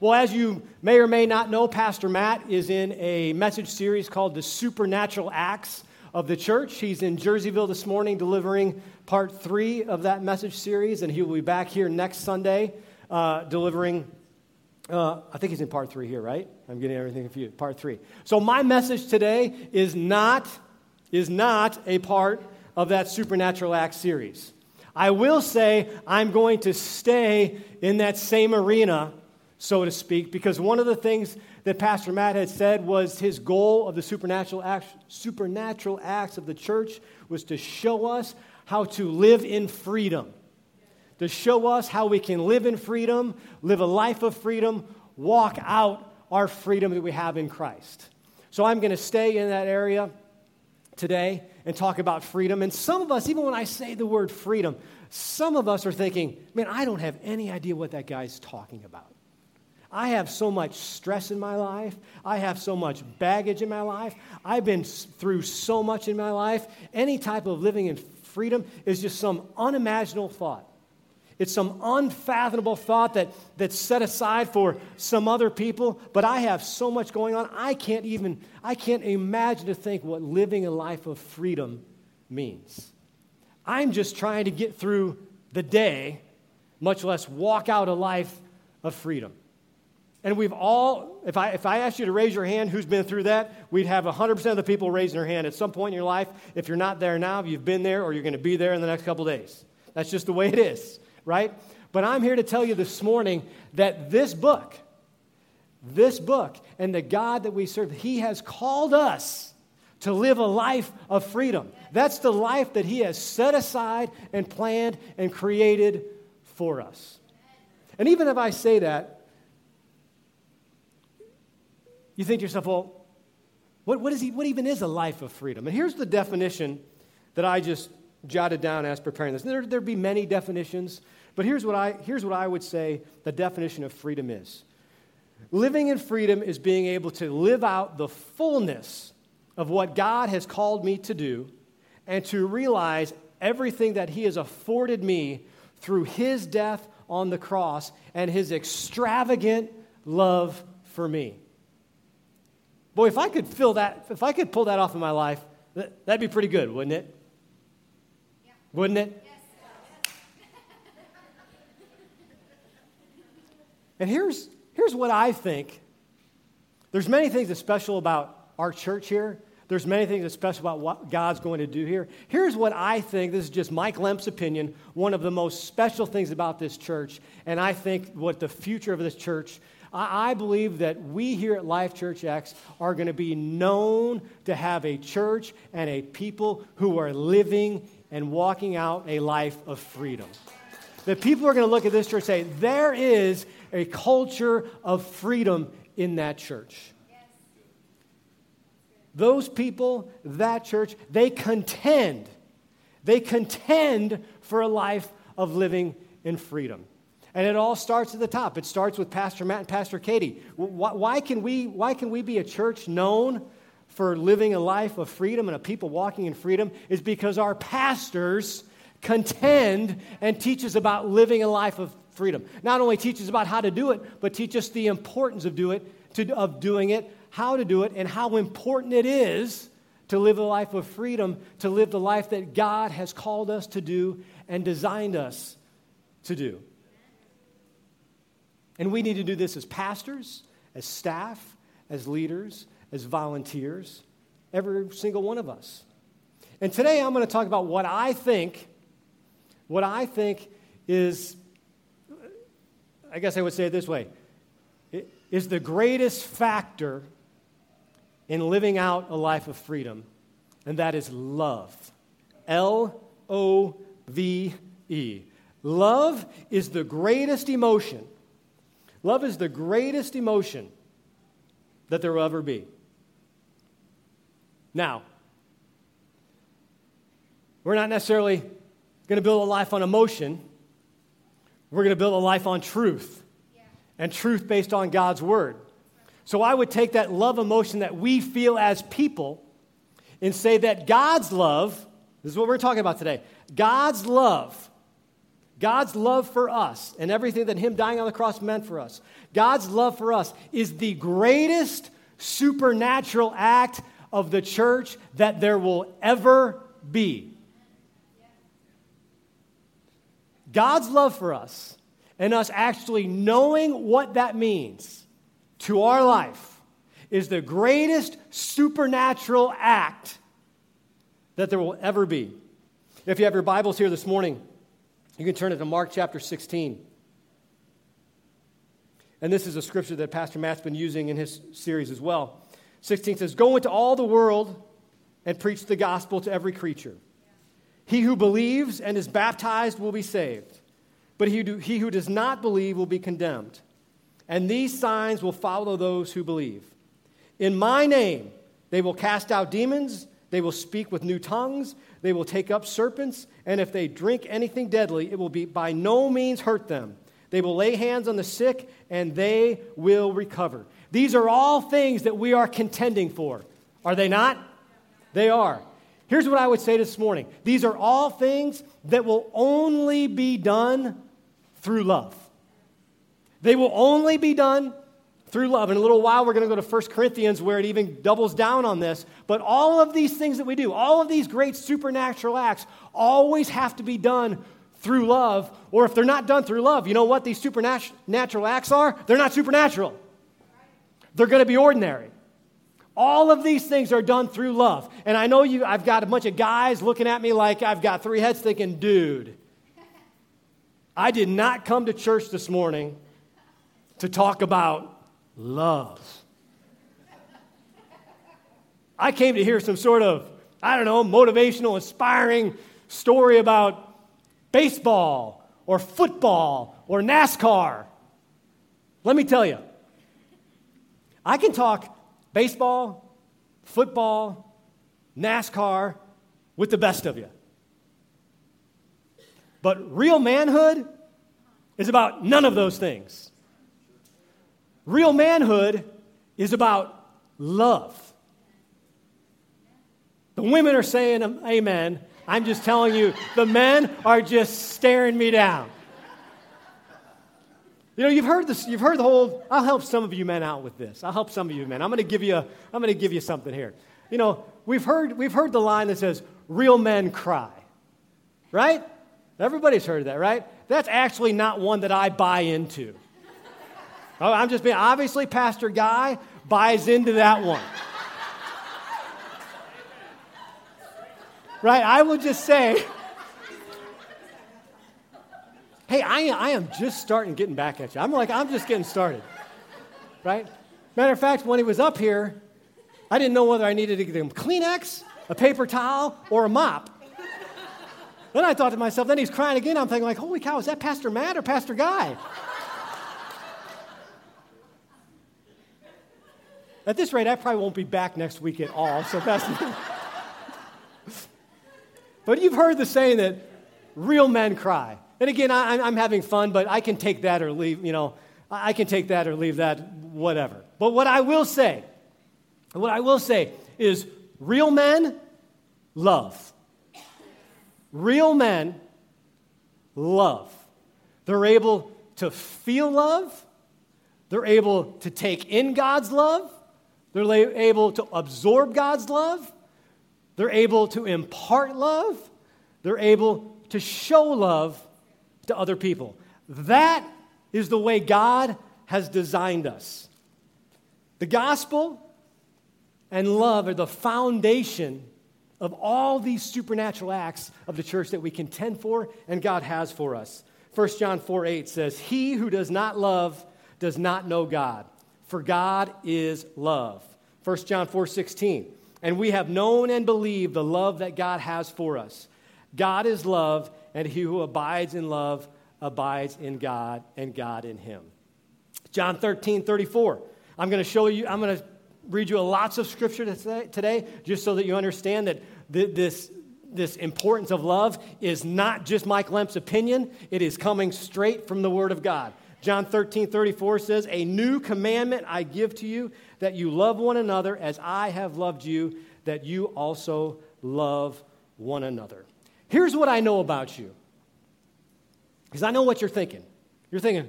Well, as you may or may not know, Pastor Matt is in a message series called The Supernatural Acts of the Church. He's in Jerseyville this morning delivering part 3 of that message series, and he will be back here next Sunday delivering, I think he's in part 3 here, right? I'm getting everything confused, part 3. So my message today is not a part of that Supernatural Acts series. I will say I'm going to stay in that same arena, so to speak, because one of the things that Pastor Matt had said was his goal of the supernatural acts of the church was to show us how to live in freedom, to show us how we can live in freedom, live a life of freedom, walk out our freedom that we have in Christ. So I'm going to stay in that area today and talk about freedom. And some of us, even when I say the word freedom, some of us are thinking, man, I don't have any idea what that guy's talking about. I have so much stress in my life. I have so much baggage in my life. I've been through so much in my life. Any type of living in freedom is just some unimaginable thought. It's some unfathomable thought that's set aside for some other people, but I have so much going on, I can't imagine to think what living a life of freedom means. I'm just trying to get through the day, much less walk out a life of freedom. And we've all, if I asked you to raise your hand who's been through that, we'd have 100% of the people raising their hand at some point in your life. If you're not there now, you've been there or you're going to be there in the next couple days. That's just the way it is. Right? But I'm here to tell you this morning that this book, and the God that we serve, He has called us to live a life of freedom. That's the life that He has set aside and planned and created for us. And even if I say that, you think to yourself, well, what even is a life of freedom? And here's the definition that I just jotted down as preparing this. There'd be many definitions, but here's what I would say the definition of freedom is. Living in freedom is being able to live out the fullness of what God has called me to do and to realize everything that He has afforded me through His death on the cross and His extravagant love for me. Boy, if I could pull that off in my life, that'd be pretty good, wouldn't it? Wouldn't it? Yes. And here's what I think. There's many things that's special about our church here. There's many things that's special about what God's going to do here. Here's what I think. This is just Mike Lemp's opinion. One of the most special things about this church, and I think what the future of this church, I believe that we here at Life Church X are going to be known to have a church and a people who are living and walking out a life of freedom. That people are going to look at this church and say, there is a culture of freedom in that church. Yes. Those people, that church, they contend for a life of living in freedom. And it all starts at the top. It starts with Pastor Matt and Pastor Katie. Why can we be a church known for living a life of freedom and a people walking in freedom is because our pastors contend and teach us about living a life of freedom. Not only teach us about how to do it, but teach us the importance of doing it, how to do it, and how important it is to live a life of freedom, to live the life that God has called us to do and designed us to do. And we need to do this as pastors, as staff, as leaders, as volunteers, every single one of us. And today I'm going to talk about what I think is, I guess I would say it this way, is the greatest factor in living out a life of freedom, and that is love. Love. Love is the greatest emotion. Love is the greatest emotion that there will ever be. Now, we're not necessarily going to build a life on emotion. We're going to build a life on truth, and truth based on God's word. So I would take that love emotion that we feel as people and say that God's love, this is what we're talking about today, God's love, God's love for us and everything that him dying on the cross meant for us, God's love for us is the greatest supernatural act of the church that there will ever be. God's love for us and us actually knowing what that means to our life is the greatest supernatural act that there will ever be. If you have your Bibles here this morning, you can turn it to Mark chapter 16. And this is a scripture that Pastor Matt's been using in his series as well. 16 says, "Go into all the world and preach the gospel to every creature. He who believes and is baptized will be saved, but he who does not believe will be condemned. And these signs will follow those who believe. In my name, they will cast out demons, they will speak with new tongues, they will take up serpents, and if they drink anything deadly, it will be by no means hurt them. They will lay hands on the sick, and they will recover." These are all things that we are contending for. Are they not? They are. Here's what I would say this morning. These are all things that will only be done through love. They will only be done through love. In a little while, we're going to go to 1 Corinthians where it even doubles down on this. But all of these things that we do, all of these great supernatural acts always have to be done through love. Or if they're not done through love, you know what these supernatural acts are? They're not supernatural. They're going to be ordinary. All of these things are done through love. And I know I've got a bunch of guys looking at me like I've got three heads thinking, dude, I did not come to church this morning to talk about love. I came to hear some sort of, I don't know, motivational, inspiring story about baseball or football or NASCAR. Let me tell you, I can talk baseball, football, NASCAR with the best of you. But real manhood is about none of those things. Real manhood is about love. The women are saying amen. I'm just telling you, the men are just staring me down. You know, you've heard this. You've heard the whole. I'll help some of you men out with this. I'll help some of you men. I'm going to give you something here. You know, we've heard the line that says, "Real men cry," right? Everybody's heard of that, right? That's actually not one that I buy into. I'm just being, obviously, Pastor Guy buys into that one. Right? I will just say, hey, I am just starting getting back at you. I'm just getting started. Right? Matter of fact, when he was up here, I didn't know whether I needed to get him Kleenex, a paper towel, or a mop. Then I thought to myself, then he's crying again. I'm thinking like, holy cow, is that Pastor Matt or Pastor Guy? At this rate, I probably won't be back next week at all. So that's But you've heard the saying that real men cry. And again, I'm having fun, but I can take that or leave, you know, I can take that or leave that, whatever. But what I will say is real men love. Real men love. They're able to feel love. They're able to take in God's love. They're able to absorb God's love. They're able to impart love. They're able to show love to other people. That is the way God has designed us. The gospel and love are the foundation of all these supernatural acts of the church that we contend for and God has for us. 1 John 4:8 says, "He who does not love does not know God, for God is love." 1 John 4:16, "And we have known and believed the love that God has for us. God is love, and he who abides in love abides in God, and God in him." John 13:34, I'm going to read you lots of scripture today, just so that you understand that this importance of love is not just Mike Lemp's opinion, it is coming straight from the Word of God. John 13:34 says, "A new commandment I give to you, that you love one another as I have loved you, that you also love one another." Here's what I know about you. Because I know what you're thinking. You're thinking,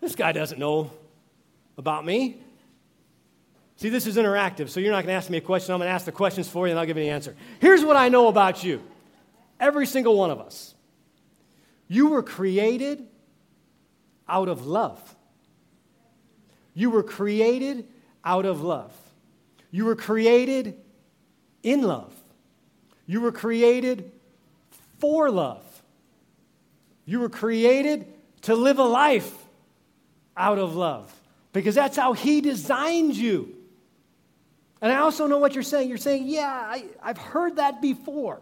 this guy doesn't know about me. See, this is interactive, so you're not going to ask me a question. I'm going to ask the questions for you, and I'll give you the answer. Here's what I know about you. Every single one of us. You were created out of love. You were created out of love. You were created in love. You were created for love. You were created to live a life out of love, because that's how He designed you. And I also know what you're saying. You're saying, yeah, I've heard that before.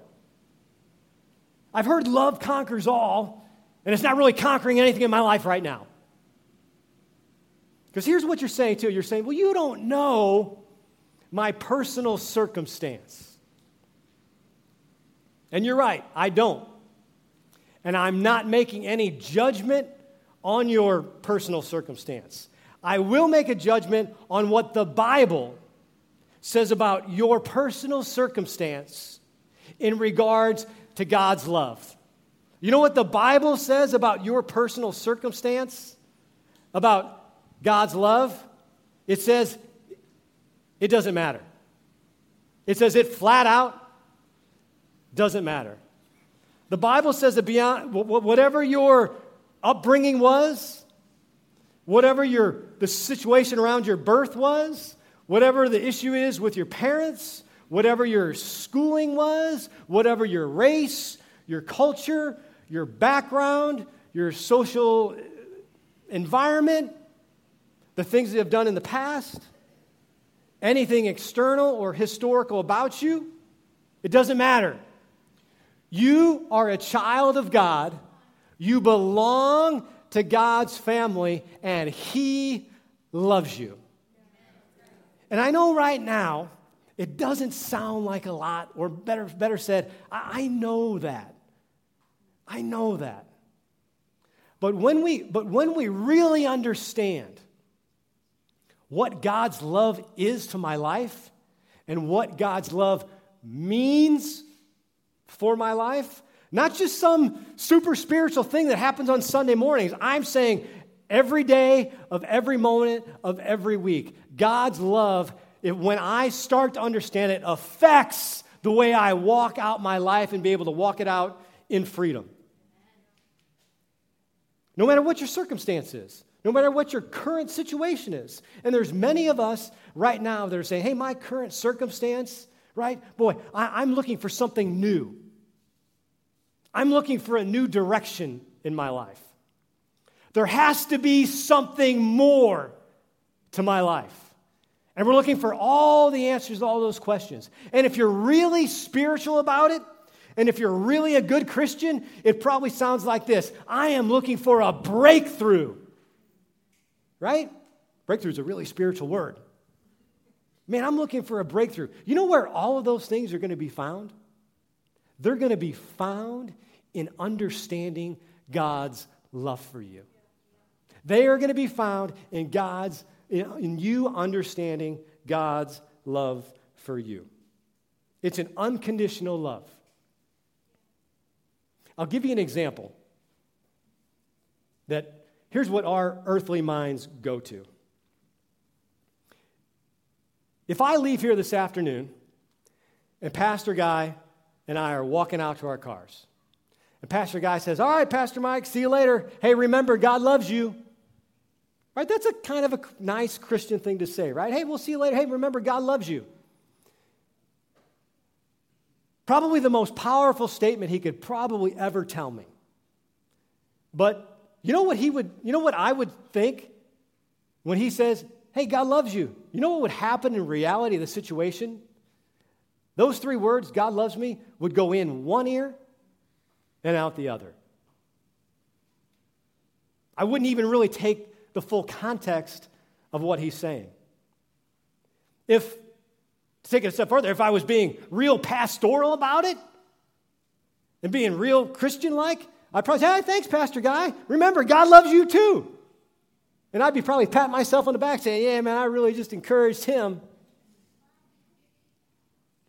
I've heard love conquers all, and it's not really conquering anything in my life right now. Because here's what you're saying, too. You're saying, well, you don't know my personal circumstance. And you're right, I don't. And I'm not making any judgment on your personal circumstance. I will make a judgment on what the Bible says about your personal circumstance in regards to God's love. You know what the Bible says about your personal circumstance, about God's love? It says it doesn't matter. It says it flat out doesn't matter. The Bible says that beyond whatever your upbringing was, whatever the situation around your birth was, whatever the issue is with your parents, whatever your schooling was, whatever your race, your culture, your background, your social environment, the things you have done in the past, anything external or historical about you, it doesn't matter. You are a child of God. You belong to God's family, and He loves you. And I know right now, it doesn't sound like a lot, or better said, I know that. I know that. But when we really understand what God's love is to my life and what God's love means for my life, not just some super spiritual thing that happens on Sunday mornings. I'm saying every day of every moment of every week, God's love, when I start to understand it, affects the way I walk out my life and be able to walk it out in freedom. No matter what your circumstance is, no matter what your current situation is. And there's many of us right now that are saying, hey, my current circumstance, right? Boy, I'm looking for something new. I'm looking for a new direction in my life. There has to be something more to my life. And we're looking for all the answers to all those questions. And if you're really spiritual about it, and if you're really a good Christian, it probably sounds like this. I am looking for a breakthrough. Right? Breakthrough is a really spiritual word. Man, I'm looking for a breakthrough. You know where all of those things are going to be found? They're going to be found in understanding God's love for you. They are going to be found in you understanding God's love for you. It's an unconditional love. I'll give you an example. Here's what our earthly minds go to. If I leave here this afternoon and Pastor Guy and I are walking out to our cars, and Pastor Guy says, all right, Pastor Mike, see you later. Hey, remember, God loves you. Right? That's a kind of a nice Christian thing to say, right? Hey, we'll see you later. Hey, remember, God loves you. Probably the most powerful statement he could probably ever tell me. But you know what I would think when he says, hey, God loves you? You know what would happen in reality of the situation? Those three words, God loves me, would go in one ear and out the other. I wouldn't even really take the full context of what he's saying. To take it a step further, if I was being real pastoral about it and being real Christian-like, I'd probably say, hey, thanks, Pastor Guy. Remember, God loves you too. And I'd be probably patting myself on the back saying, yeah, man, I really just encouraged him.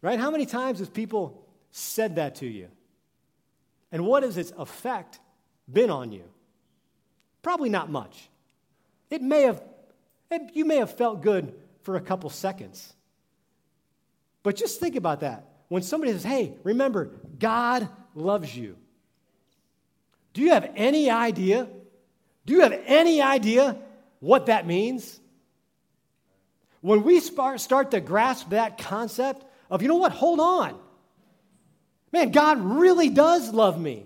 Right? How many times has people said that to you? And what is its effect been on you? Probably not much. You may have felt good for a couple seconds. But just think about that. When somebody says, hey, remember, God loves you. Do you have any idea? Do you have any idea what that means? When we start to grasp that concept of, you know what, hold on. Man, God really does love me.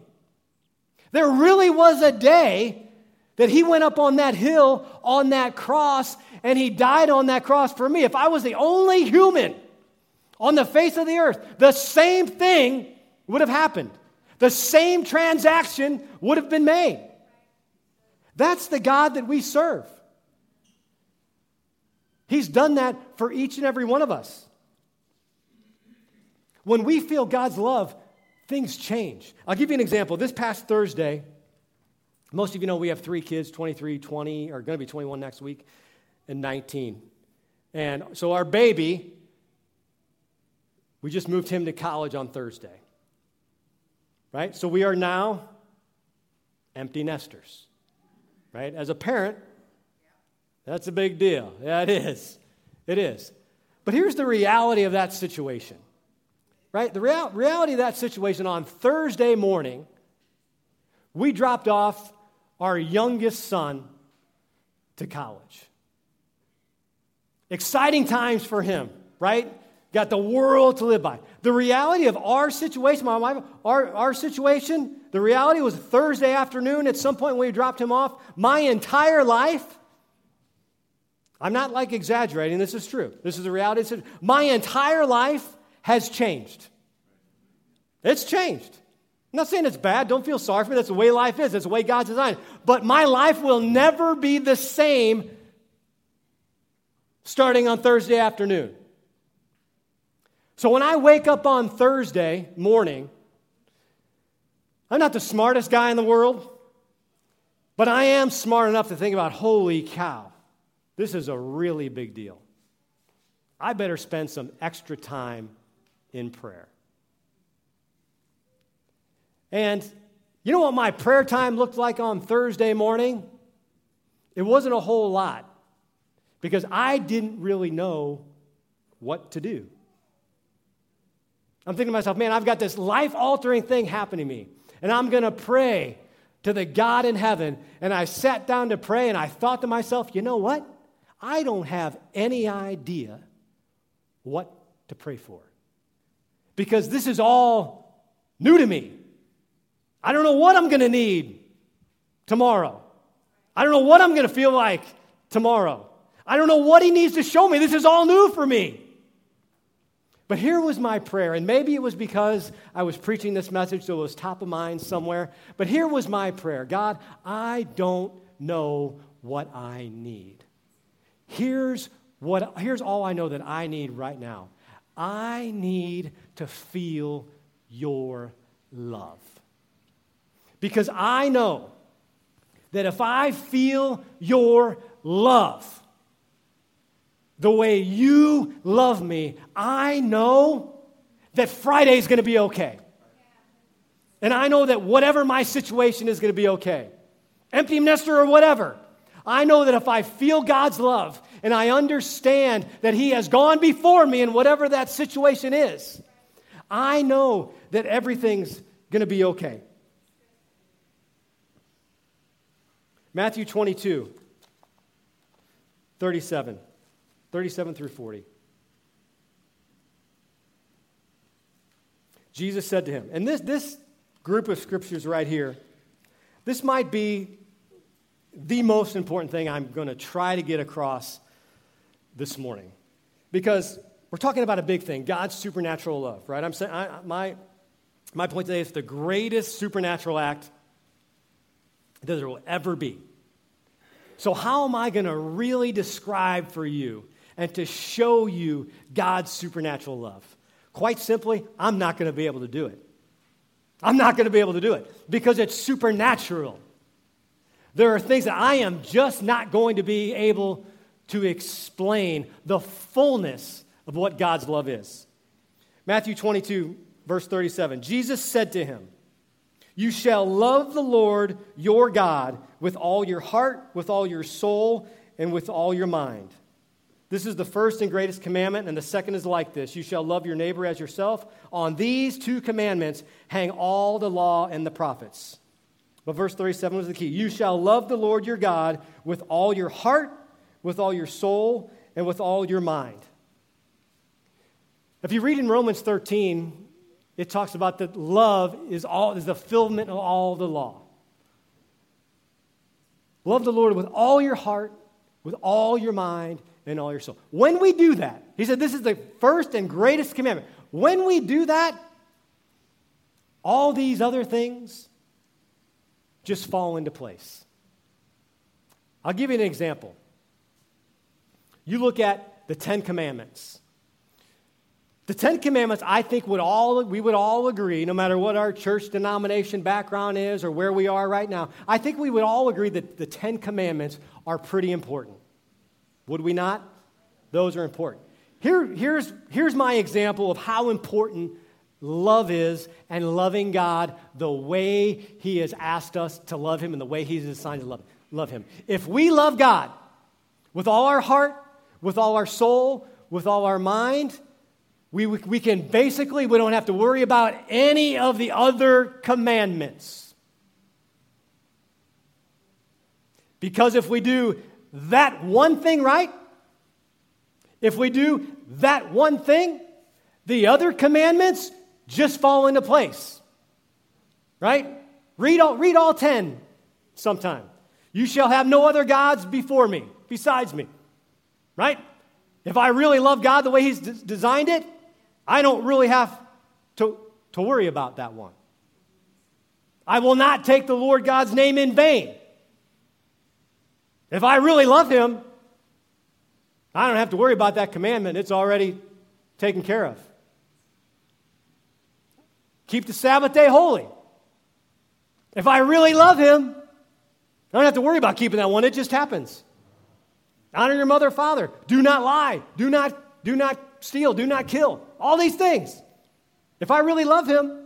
There really was a day that he went up on that hill, on that cross, and he died on that cross for me. If I was the only human on the face of the earth, the same thing would have happened. The same transaction would have been made. That's the God that we serve. He's done that for each and every one of us. When we feel God's love, things change. I'll give you an example. This past Thursday, most of you know we have 3 kids, 23, 20, or going to be 21 next week, and 19. And so our baby, we just moved him to college on Thursday. Right? So we are now empty nesters. Right? As a parent, that's a big deal. Yeah, it is. It is. But here's the reality of that situation. Right, the reality of that situation, on Thursday morning, we dropped off our youngest son to college. Exciting times for him, right? Got the world to live by. The reality of our situation, my wife, our situation, the reality was Thursday afternoon at some point when we dropped him off. My entire life, I'm not like exaggerating, this is true. This is the reality. My entire life has changed. It's changed. I'm not saying it's bad. Don't feel sorry for me. That's the way life is. That's the way God's designed it. But my life will never be the same starting on Thursday afternoon. So when I wake up on Thursday morning, I'm not the smartest guy in the world, but I am smart enough to think about, holy cow, this is a really big deal. I better spend some extra time in prayer. And you know what my prayer time looked like on Thursday morning? It wasn't a whole lot because I didn't really know what to do. I'm thinking to myself, man, I've got this life-altering thing happening to me, and I'm going to pray to the God in heaven. And I sat down to pray, and I thought to myself, you know what? I don't have any idea what to pray for because this is all new to me. I don't know what I'm going to need tomorrow. I don't know what I'm going to feel like tomorrow. I don't know what he needs to show me. This is all new for me. But here was my prayer, and maybe it was because I was preaching this message, so it was top of mind somewhere. But here was my prayer. God, I don't know what I need. Here's all I know that I need right now. I need to feel your love. Because I know that if I feel your love the way you love me, I know that Friday is going to be okay. And I know that whatever my situation is going to be okay. Empty nester or whatever. I know that if I feel God's love and I understand that he has gone before me in whatever that situation is, I know that everything's going to be okay. Matthew 22, 37 through 40. Jesus said to him, and this group of scriptures right here, this might be the most important thing I'm going to try to get across this morning, because we're talking about a big thing, God's supernatural love, right? I'm saying my point today is the greatest supernatural act that there will ever be. So how am I going to really describe for you and to show you God's supernatural love? Quite simply, I'm not going to be able to do it. I'm not going to be able to do it because it's supernatural. There are things that I am just not going to be able to explain the fullness of what God's love is. Matthew 22, verse 37, Jesus said to him, You shall love the Lord your God with all your heart, with all your soul, and with all your mind. This is the first and greatest commandment, and the second is like this. You shall love your neighbor as yourself. On these two commandments hang all the law and the prophets. But verse 37 was the key. You shall love the Lord your God with all your heart, with all your soul, and with all your mind. If you read in Romans 13, it talks about that love is the fulfillment of all the law. Love the Lord with all your heart, with all your mind, and all your soul. When we do that, he said this is the first and greatest commandment. When we do that, all these other things just fall into place. I'll give you an example. You look at the Ten Commandments. The Ten Commandments, I think, we would all agree, no matter what our church denomination background is or where we are right now, I think we would all agree that the Ten Commandments are pretty important. Would we not? Those are important. Here's my example of how important love is and loving God the way He has asked us to love Him and the way He's assigned to love Him. If we love God with all our heart, with all our soul, with all our mind, we can basically, we don't have to worry about any of the other commandments. Because if we do that one thing right, if we do that one thing, the other commandments just fall into place. Right? Read all 10 sometime. You shall have no other gods before me, besides me. Right? If I really love God the way He's designed it, I don't really have to worry about that one. I will not take the Lord God's name in vain. If I really love Him, I don't have to worry about that commandment. It's already taken care of. Keep the Sabbath day holy. If I really love Him, I don't have to worry about keeping that one. It just happens. Honor your mother and father. Do not lie. Do not steal. Do not kill. All these things. If I really love Him,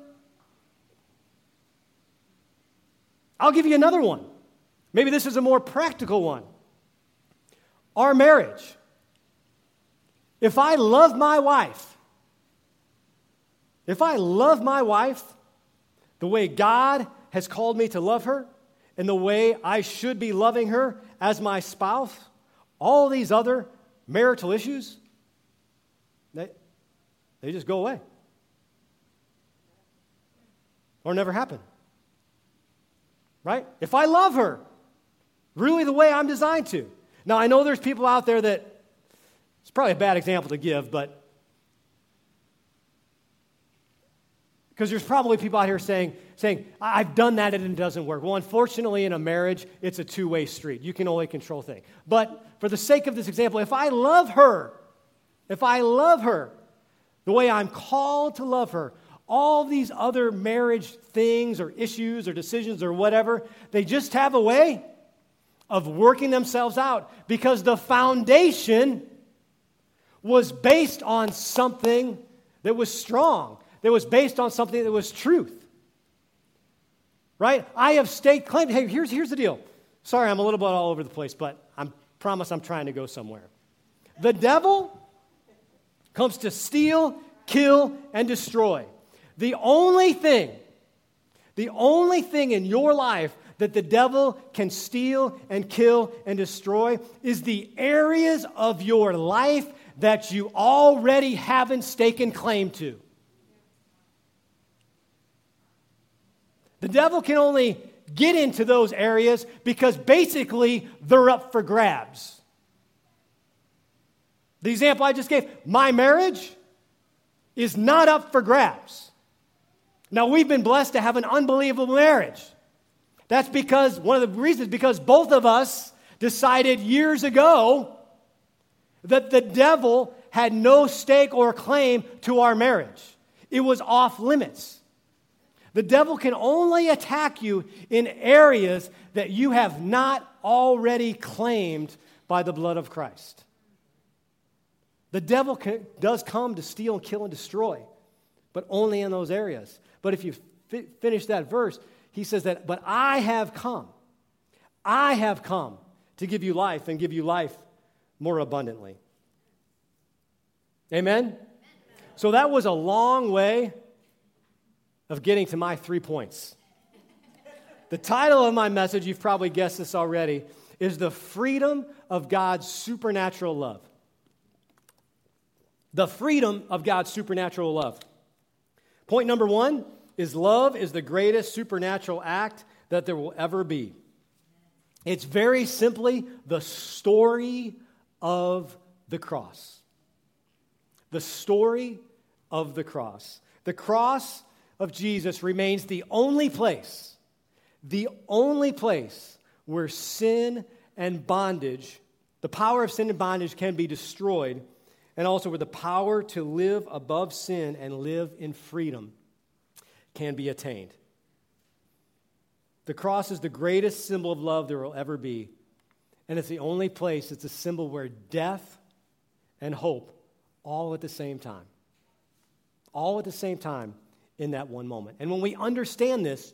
I'll give you another one. Maybe this is a more practical one. Our marriage. If I love my wife, the way God has called me to love her and the way I should be loving her as my spouse, all these other marital issues, they just go away or never happen, right? If I love her, really the way I'm designed to. Now, I know there's people out there that, it's probably a bad example to give, but because there's probably people out here saying, I've done that and it doesn't work. Well, unfortunately, in a marriage, it's a two-way street. You can only control things. But for the sake of this example, if I love her the way I'm called to love her, all these other marriage things or issues or decisions or whatever, they just have a way of working themselves out because the foundation was based on something that was strong. It was based on something that was truth, right? I have staked claim. Hey, here's the deal. Sorry, I'm a little bit all over the place, but I promise I'm trying to go somewhere. The devil comes to steal, kill, and destroy. The only thing in your life that the devil can steal and kill and destroy is the areas of your life that you already haven't staken claim to. The devil can only get into those areas because basically they're up for grabs. The example I just gave, my marriage is not up for grabs. Now, we've been blessed to have an unbelievable marriage. That's because, one of the reasons, because both of us decided years ago that the devil had no stake or claim to our marriage. It was off limits. The devil can only attack you in areas that you have not already claimed by the blood of Christ. The devil does come to steal, kill, and destroy, but only in those areas. But if you finish that verse, he says that, but I have come to give you life and give you life more abundantly. Amen? So that was a long way of getting to my 3 points. The title of my message, you've probably guessed this already, is The Freedom of God's Supernatural Love. The freedom of God's supernatural love. Point number one is love is the greatest supernatural act that there will ever be. It's very simply the story of the cross. The story of the cross. The cross of Jesus remains the only place where sin and bondage, the power of sin and bondage can be destroyed, and also where the power to live above sin and live in freedom can be attained. The cross is the greatest symbol of love there will ever be, and it's the only place, it's a symbol where death and hope all at the same time in that one moment. And when we understand this,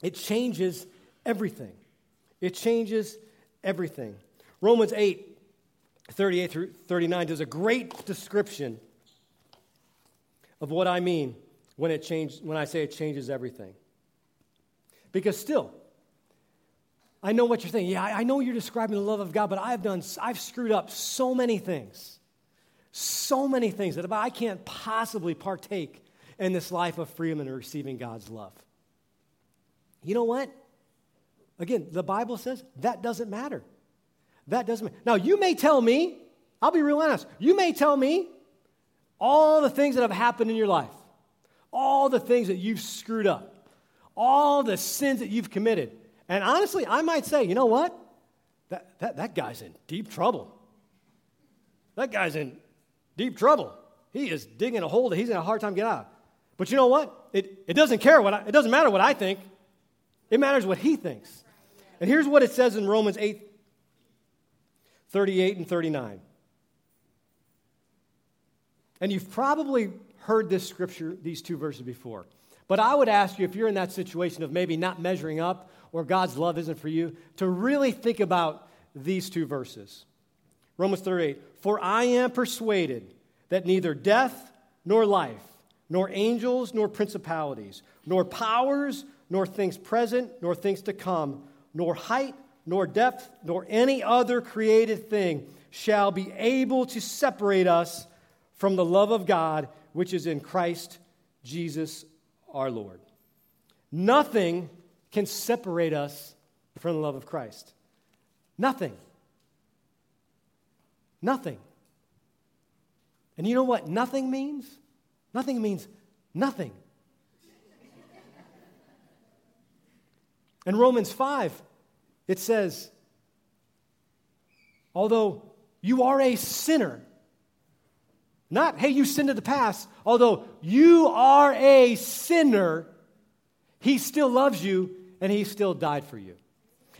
it changes everything. It changes everything. Romans 8, 38 through 39 does a great description of what I mean when I say it changes everything. Because still, I know what you're thinking. Yeah, I know you're describing the love of God, but I've screwed up so many things that I can't possibly partake in this life of freedom and receiving God's love. You know what? Again, the Bible says that doesn't matter. That doesn't matter. Now, you may tell me, I'll be real honest, you may tell me all the things that have happened in your life, all the things that you've screwed up, all the sins that you've committed. And honestly, I might say, you know what? That guy's in deep trouble. That guy's in deep trouble. He is digging a hole that he's in a hard time to get out of. But you know what? It doesn't matter what I think. It matters what he thinks. And here's what it says in Romans 8, 38 and 39. And you've probably heard this scripture, these two verses before. But I would ask you, if you're in that situation of maybe not measuring up or God's love isn't for you, to really think about these two verses. Romans 38, for I am persuaded that neither death nor life, nor angels nor principalities, nor powers, nor things present, nor things to come, nor height, nor depth, nor any other created thing shall be able to separate us from the love of God, which is in Christ Jesus our Lord. Nothing can separate us from the love of Christ. Nothing. And you know what nothing means? Nothing means nothing. In Romans 5, it says, although you are a sinner, not, hey, you sinned in the past, although you are a sinner, he still loves you and he still died for you.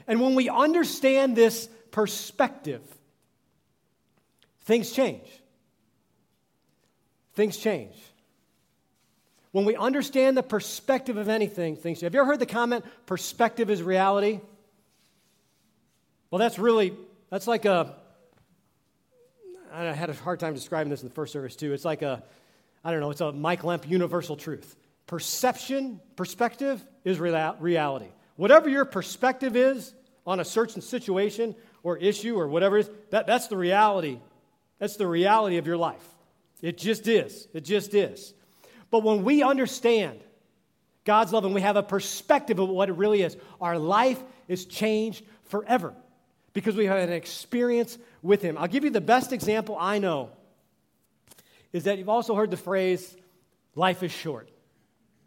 And when we understand this perspective, things change. When we understand the perspective of anything, things change. Have you ever heard the comment, perspective is reality? Well, that's like a, I had a hard time describing this in the first service too. It's like a, it's a Mike Lemp universal truth. Perspective is reality. Whatever your perspective is on a certain situation or issue or whatever it is, that's the reality. That's the reality of your life. It just is. But when we understand God's love and we have a perspective of what it really is, our life is changed forever because we have an experience with him. I'll give you the best example I know is that you've also heard the phrase, life is short,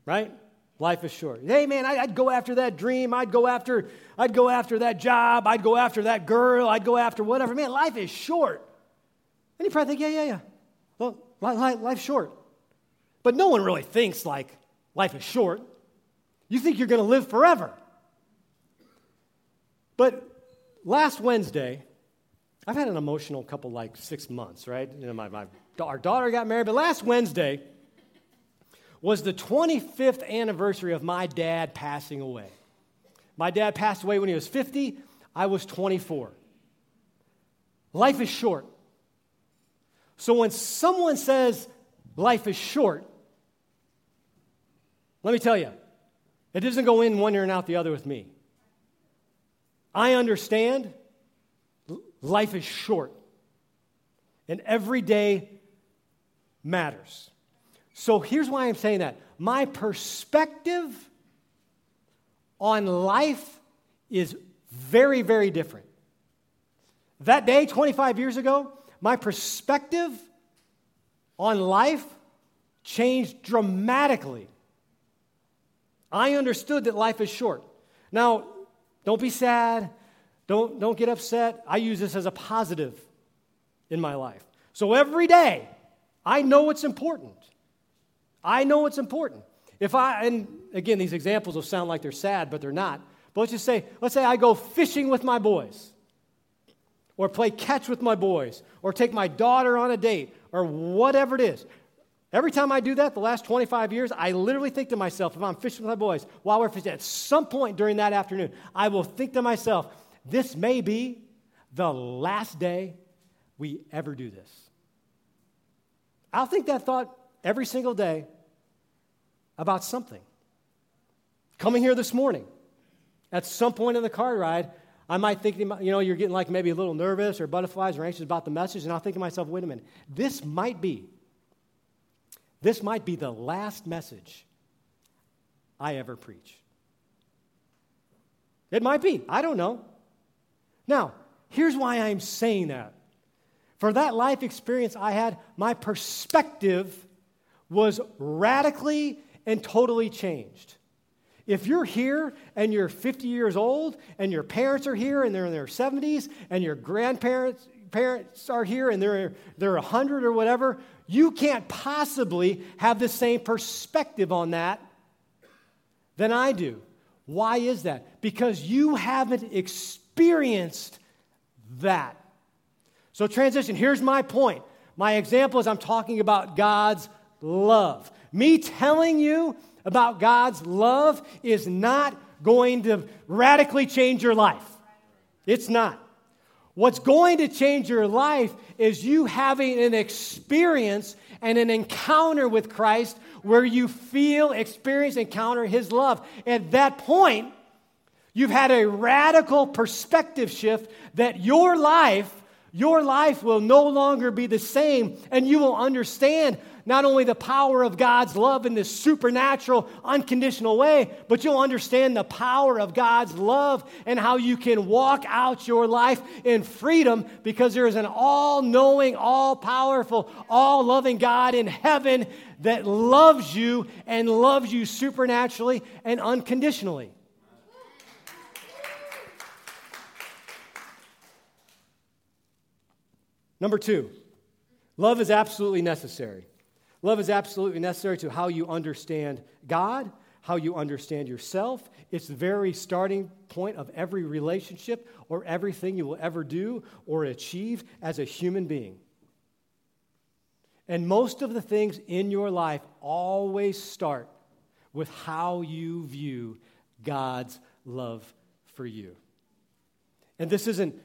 right? Life is short. Hey, man, I'd go after that dream. I'd go after that job. I'd go after that girl. I'd go after whatever. Man, life is short. And you probably think, yeah. Well, life's short. But no one really thinks like life is short. You think you're going to live forever. But last Wednesday, I've had an emotional couple 6 months, right? You know, our daughter got married, but last Wednesday, was the 25th anniversary of my dad passing away. My dad passed away when he was 50. I was 24. Life is short. So when someone says life is short, let me tell you, it doesn't go in one ear and out the other with me. I understand life is short, and every day matters. So here's why I'm saying that. My perspective on life is very, very different. That day, 25 years ago, my perspective on life changed dramatically. I understood that life is short. Now, don't be sad. Don't get upset. I use this as a positive in my life. So every day, I know it's important. I know it's important. And again, these examples will sound like they're sad, but they're not. But let's say I go fishing with my boys, or play catch with my boys, or take my daughter on a date, or whatever it is. Every time I do that, the last 25 years, I literally think to myself, if I'm fishing with my boys, while we're fishing, at some point during that afternoon, I will think to myself, this may be the last day we ever do this. I'll think that thought every single day about something. Coming here this morning, at some point in the car ride, I might think, you're getting like maybe a little nervous or butterflies or anxious about the message, and I'll think to myself, wait a minute, this might be the last message I ever preach. It might be. I don't know. Now, here's why I'm saying that. For that life experience I had, my perspective was radically and totally changed. If you're here and you're 50 years old and your parents are here and they're in their 70s and your grandparents are here and they're 100 or whatever, you can't possibly have the same perspective on that than I do. Why is that? Because you haven't experienced that. So transition, here's my point. My example is I'm talking about God's love. Me telling you about God's love is not going to radically change your life. It's not. What's going to change your life is you having an experience and an encounter with Christ where you feel, experience, encounter His love. At that point, you've had a radical perspective shift that your life will no longer be the same, and you will understand not only the power of God's love in this supernatural, unconditional way, but you'll understand the power of God's love and how you can walk out your life in freedom because there is an all-knowing, all-powerful, all-loving God in heaven that loves you and loves you supernaturally and unconditionally. Number two, love is absolutely necessary. Love is absolutely necessary to how you understand God, how you understand yourself. It's the very starting point of every relationship or everything you will ever do or achieve as a human being. And most of the things in your life always start with how you view God's love for you. And this isn't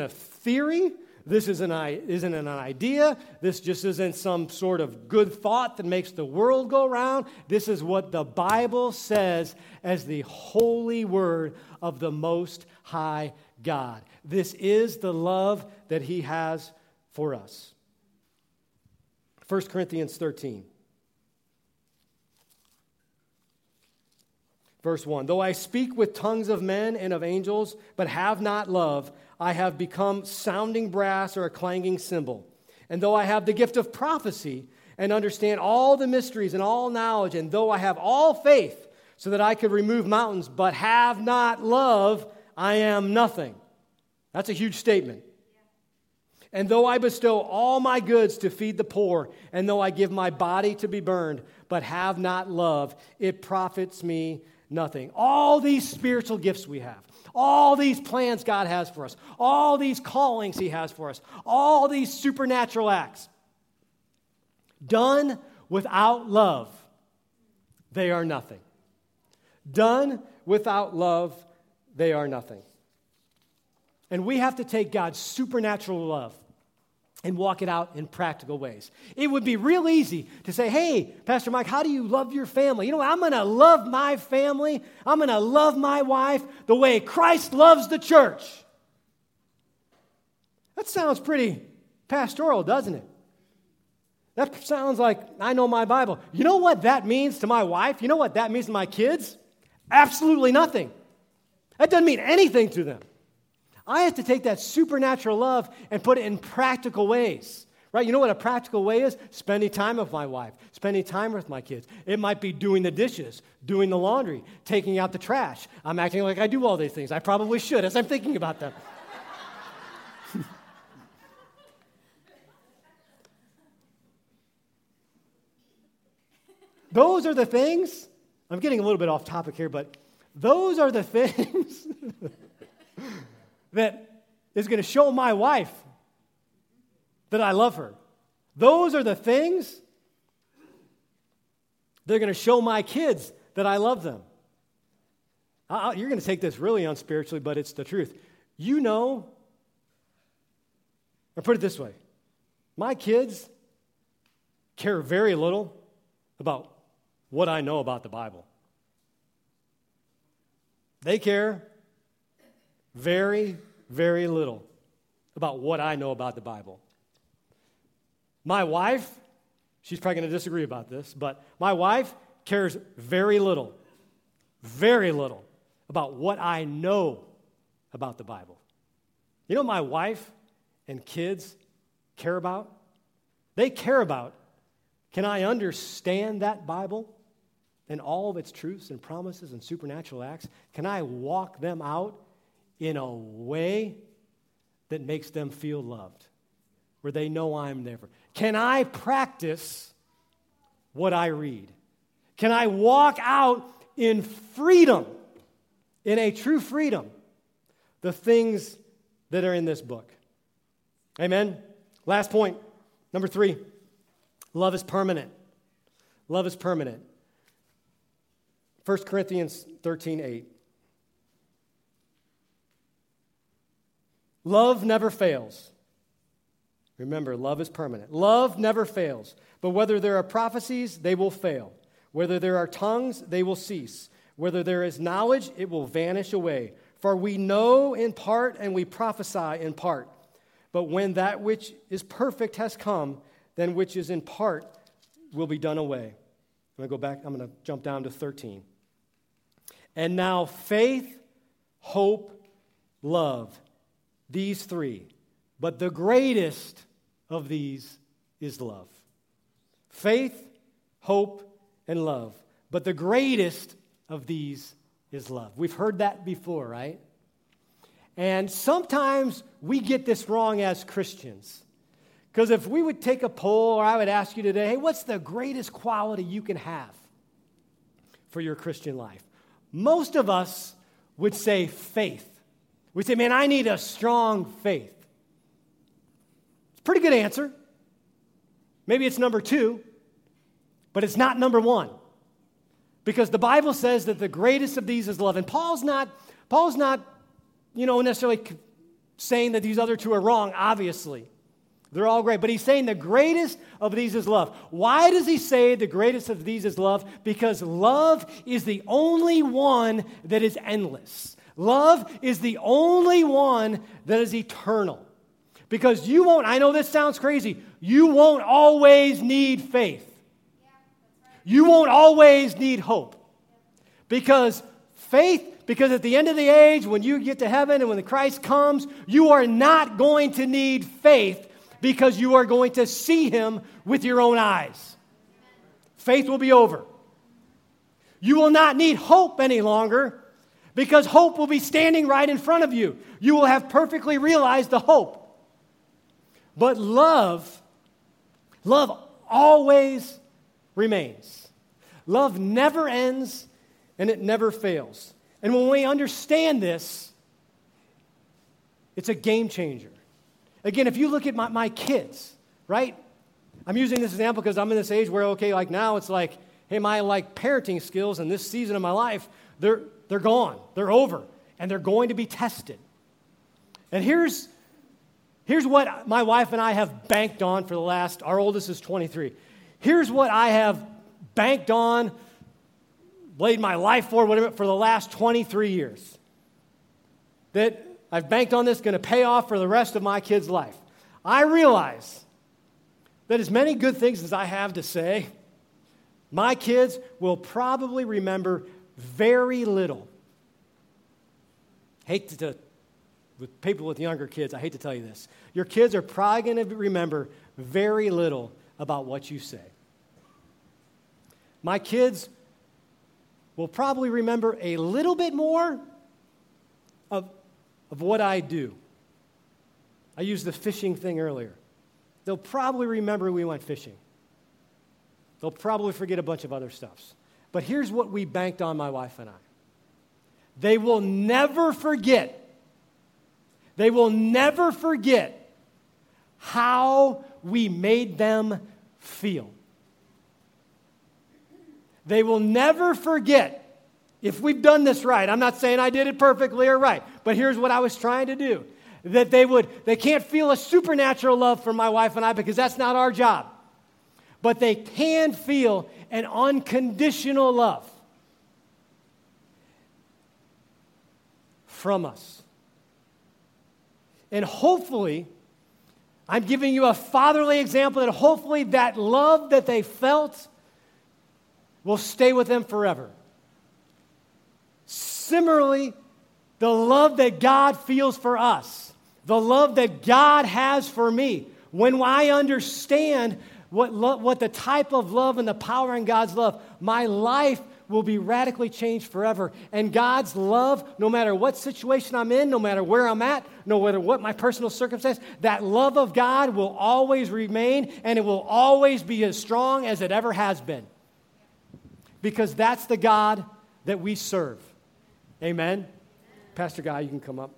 a theory. This isn't an idea. This just isn't some sort of good thought that makes the world go round. This is what the Bible says as the holy word of the Most High God. This is the love that He has for us. 1 Corinthians 13. Verse 1, though I speak with tongues of men and of angels, but have not love, I have become sounding brass or a clanging cymbal. And though I have the gift of prophecy and understand all the mysteries and all knowledge, and though I have all faith so that I could remove mountains, but have not love, I am nothing. That's a huge statement. And though I bestow all my goods to feed the poor, and though I give my body to be burned, but have not love, it profits me nothing. All these spiritual gifts we have, all these plans God has for us, all these callings He has for us, all these supernatural acts, done without love they are nothing. Done without love, they are nothing. And we have to take God's supernatural love and walk it out in practical ways. It would be real easy to say, hey, Pastor Mike, how do you love your family? You know, I'm going to love my family. I'm going to love my wife the way Christ loves the church. That sounds pretty pastoral, doesn't it? That sounds like I know my Bible. You know what that means to my wife? You know what that means to my kids? Absolutely nothing. That doesn't mean anything to them. I have to take that supernatural love and put it in practical ways, right? You know what a practical way is? Spending time with my wife, spending time with my kids. It might be doing the dishes, doing the laundry, taking out the trash. I'm acting like I do all these things. I probably should as I'm thinking about them. Those are the things. I'm getting a little bit off topic here, but those are the things that is going to show my wife that I love her. Those are the things that are going to show my kids that I love them. You're going to take this really unspiritually, but it's the truth. You know, or put it this way, my kids care very little about what I know about the Bible. They care very, very little about what I know about the Bible. My wife, she's probably going to disagree about this, but my wife cares very little about what I know about the Bible. You know what my wife and kids care about? They care about, can I understand that Bible and all of its truths and promises and supernatural acts? Can I walk them out in a way that makes them feel loved, where they know I'm there? Can I practice what I read? Can I walk out in freedom, in a true freedom, the things that are in this book? Amen? Last point, number 3, love is permanent. Love is permanent. 1 Corinthians 13:8. Love never fails. Remember, love is permanent. Love never fails. But whether there are prophecies, they will fail. Whether there are tongues, they will cease. Whether there is knowledge, it will vanish away. For we know in part and we prophesy in part. But when that which is perfect has come, then which is in part will be done away. I'm going to jump down to 13. And now faith, hope, love. These 3, but the greatest of these is love. Faith, hope, and love, but the greatest of these is love. We've heard that before, right? And sometimes we get this wrong as Christians, because if we would take a poll, or I would ask you today, hey, what's the greatest quality you can have for your Christian life? Most of us would say faith. We say, man, I need a strong faith. It's a pretty good answer. Maybe it's number 2, but it's not number 1. Because the Bible says that the greatest of these is love. And Paul's not, you know, necessarily saying that these other 2 are wrong, obviously. They're all great. But he's saying the greatest of these is love. Why does he say the greatest of these is love? Because love is the only one that is endless. Love is the only one that is eternal. Because you won't, I know this sounds crazy, you won't always need faith. You won't always need hope. Because faith, because at the end of the age, when you get to heaven and when the Christ comes, you are not going to need faith because you are going to see him with your own eyes. Faith will be over. You will not need hope any longer, because hope will be standing right in front of you. You will have perfectly realized the hope. But love always remains. Love never ends and it never fails. And when we understand this, it's a game changer. Again, if you look at my kids, right? I'm using this example because I'm in this age where, okay, like now it's like, my like parenting skills in this season of my life, they're gone. They're over. And they're going to be tested. And here's what my wife and I have banked on for the last, our oldest is 23. Here's what I have banked on, laid my life for, whatever, for the last 23 years. That I've banked on this, going to pay off for the rest of my kid's life. I realize that as many good things as I have to say, my kids will probably remember very little. With people with younger kids, I hate to tell you this. Your kids are probably going to remember very little about what you say. My kids will probably remember a little bit more of what I do. I used the fishing thing earlier. They'll probably remember we went fishing. They'll probably forget a bunch of other stuffs. But here's what we banked on, my wife and I. They will never forget. They will never forget how we made them feel. They will never forget if we've done this right. I'm not saying I did it perfectly or right, but here's what I was trying to do. That they can't feel a supernatural love for my wife and I because that's not our job. But they can feel an unconditional love from us. And hopefully, I'm giving you a fatherly example that hopefully that love that they felt will stay with them forever. Similarly, the love that God feels for us, the love that God has for me, when I understand what the type of love and the power in God's love, my life will be radically changed forever. And God's love, no matter what situation I'm in, no matter where I'm at, no matter what my personal circumstance, that love of God will always remain and it will always be as strong as it ever has been. Because that's the God that we serve. Amen? Pastor Guy, you can come up.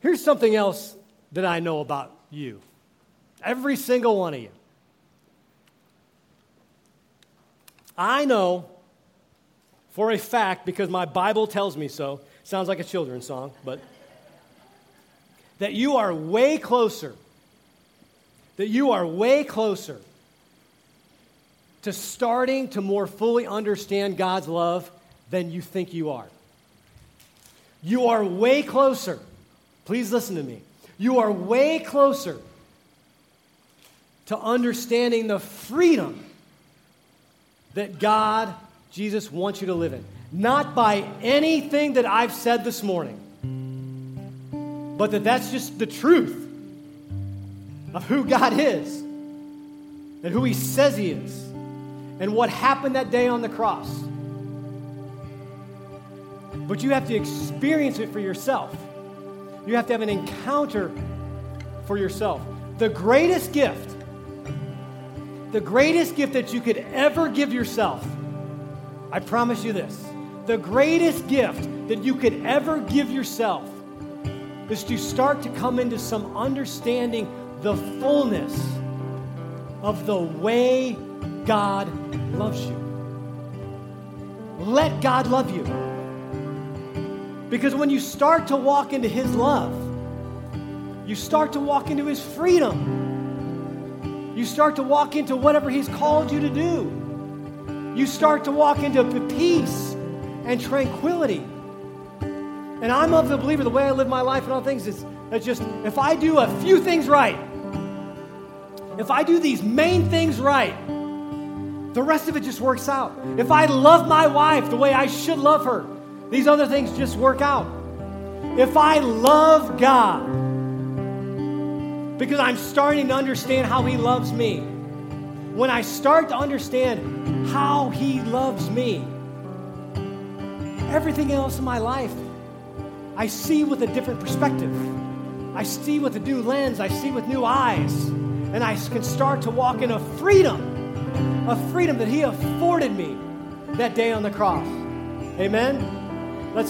Here's something else that I know about you. Every single one of you. I know for a fact, because my Bible tells me so, sounds like a children's song, but that you are way closer, to starting to more fully understand God's love than you think you are. You are way closer. Please listen to me. You are way closer to understanding the freedom that God, Jesus, wants you to live in. Not by anything that I've said this morning, but that's just the truth of who God is and who He says He is. And what happened that day on the cross. But you have to experience it for yourself. You have to have an encounter for yourself. The greatest gift that you could ever give yourself, I promise you this, the greatest gift that you could ever give yourself is to start to come into some understanding the fullness of the way God loves you. Let God love you. Because when you start to walk into His love, you start to walk into His freedom. You start to walk into whatever He's called you to do. You start to walk into peace and tranquility. And I'm of the believer, the way I live my life and all things is it's just, if I do a few things right, if I do these main things right, the rest of it just works out. If I love my wife the way I should love her, these other things just work out. If I love God, because I'm starting to understand how He loves me, when I start to understand how He loves me, everything else in my life, I see with a different perspective. I see with a new lens. I see with new eyes. And I can start to walk in a freedom that He afforded me that day on the cross. Amen?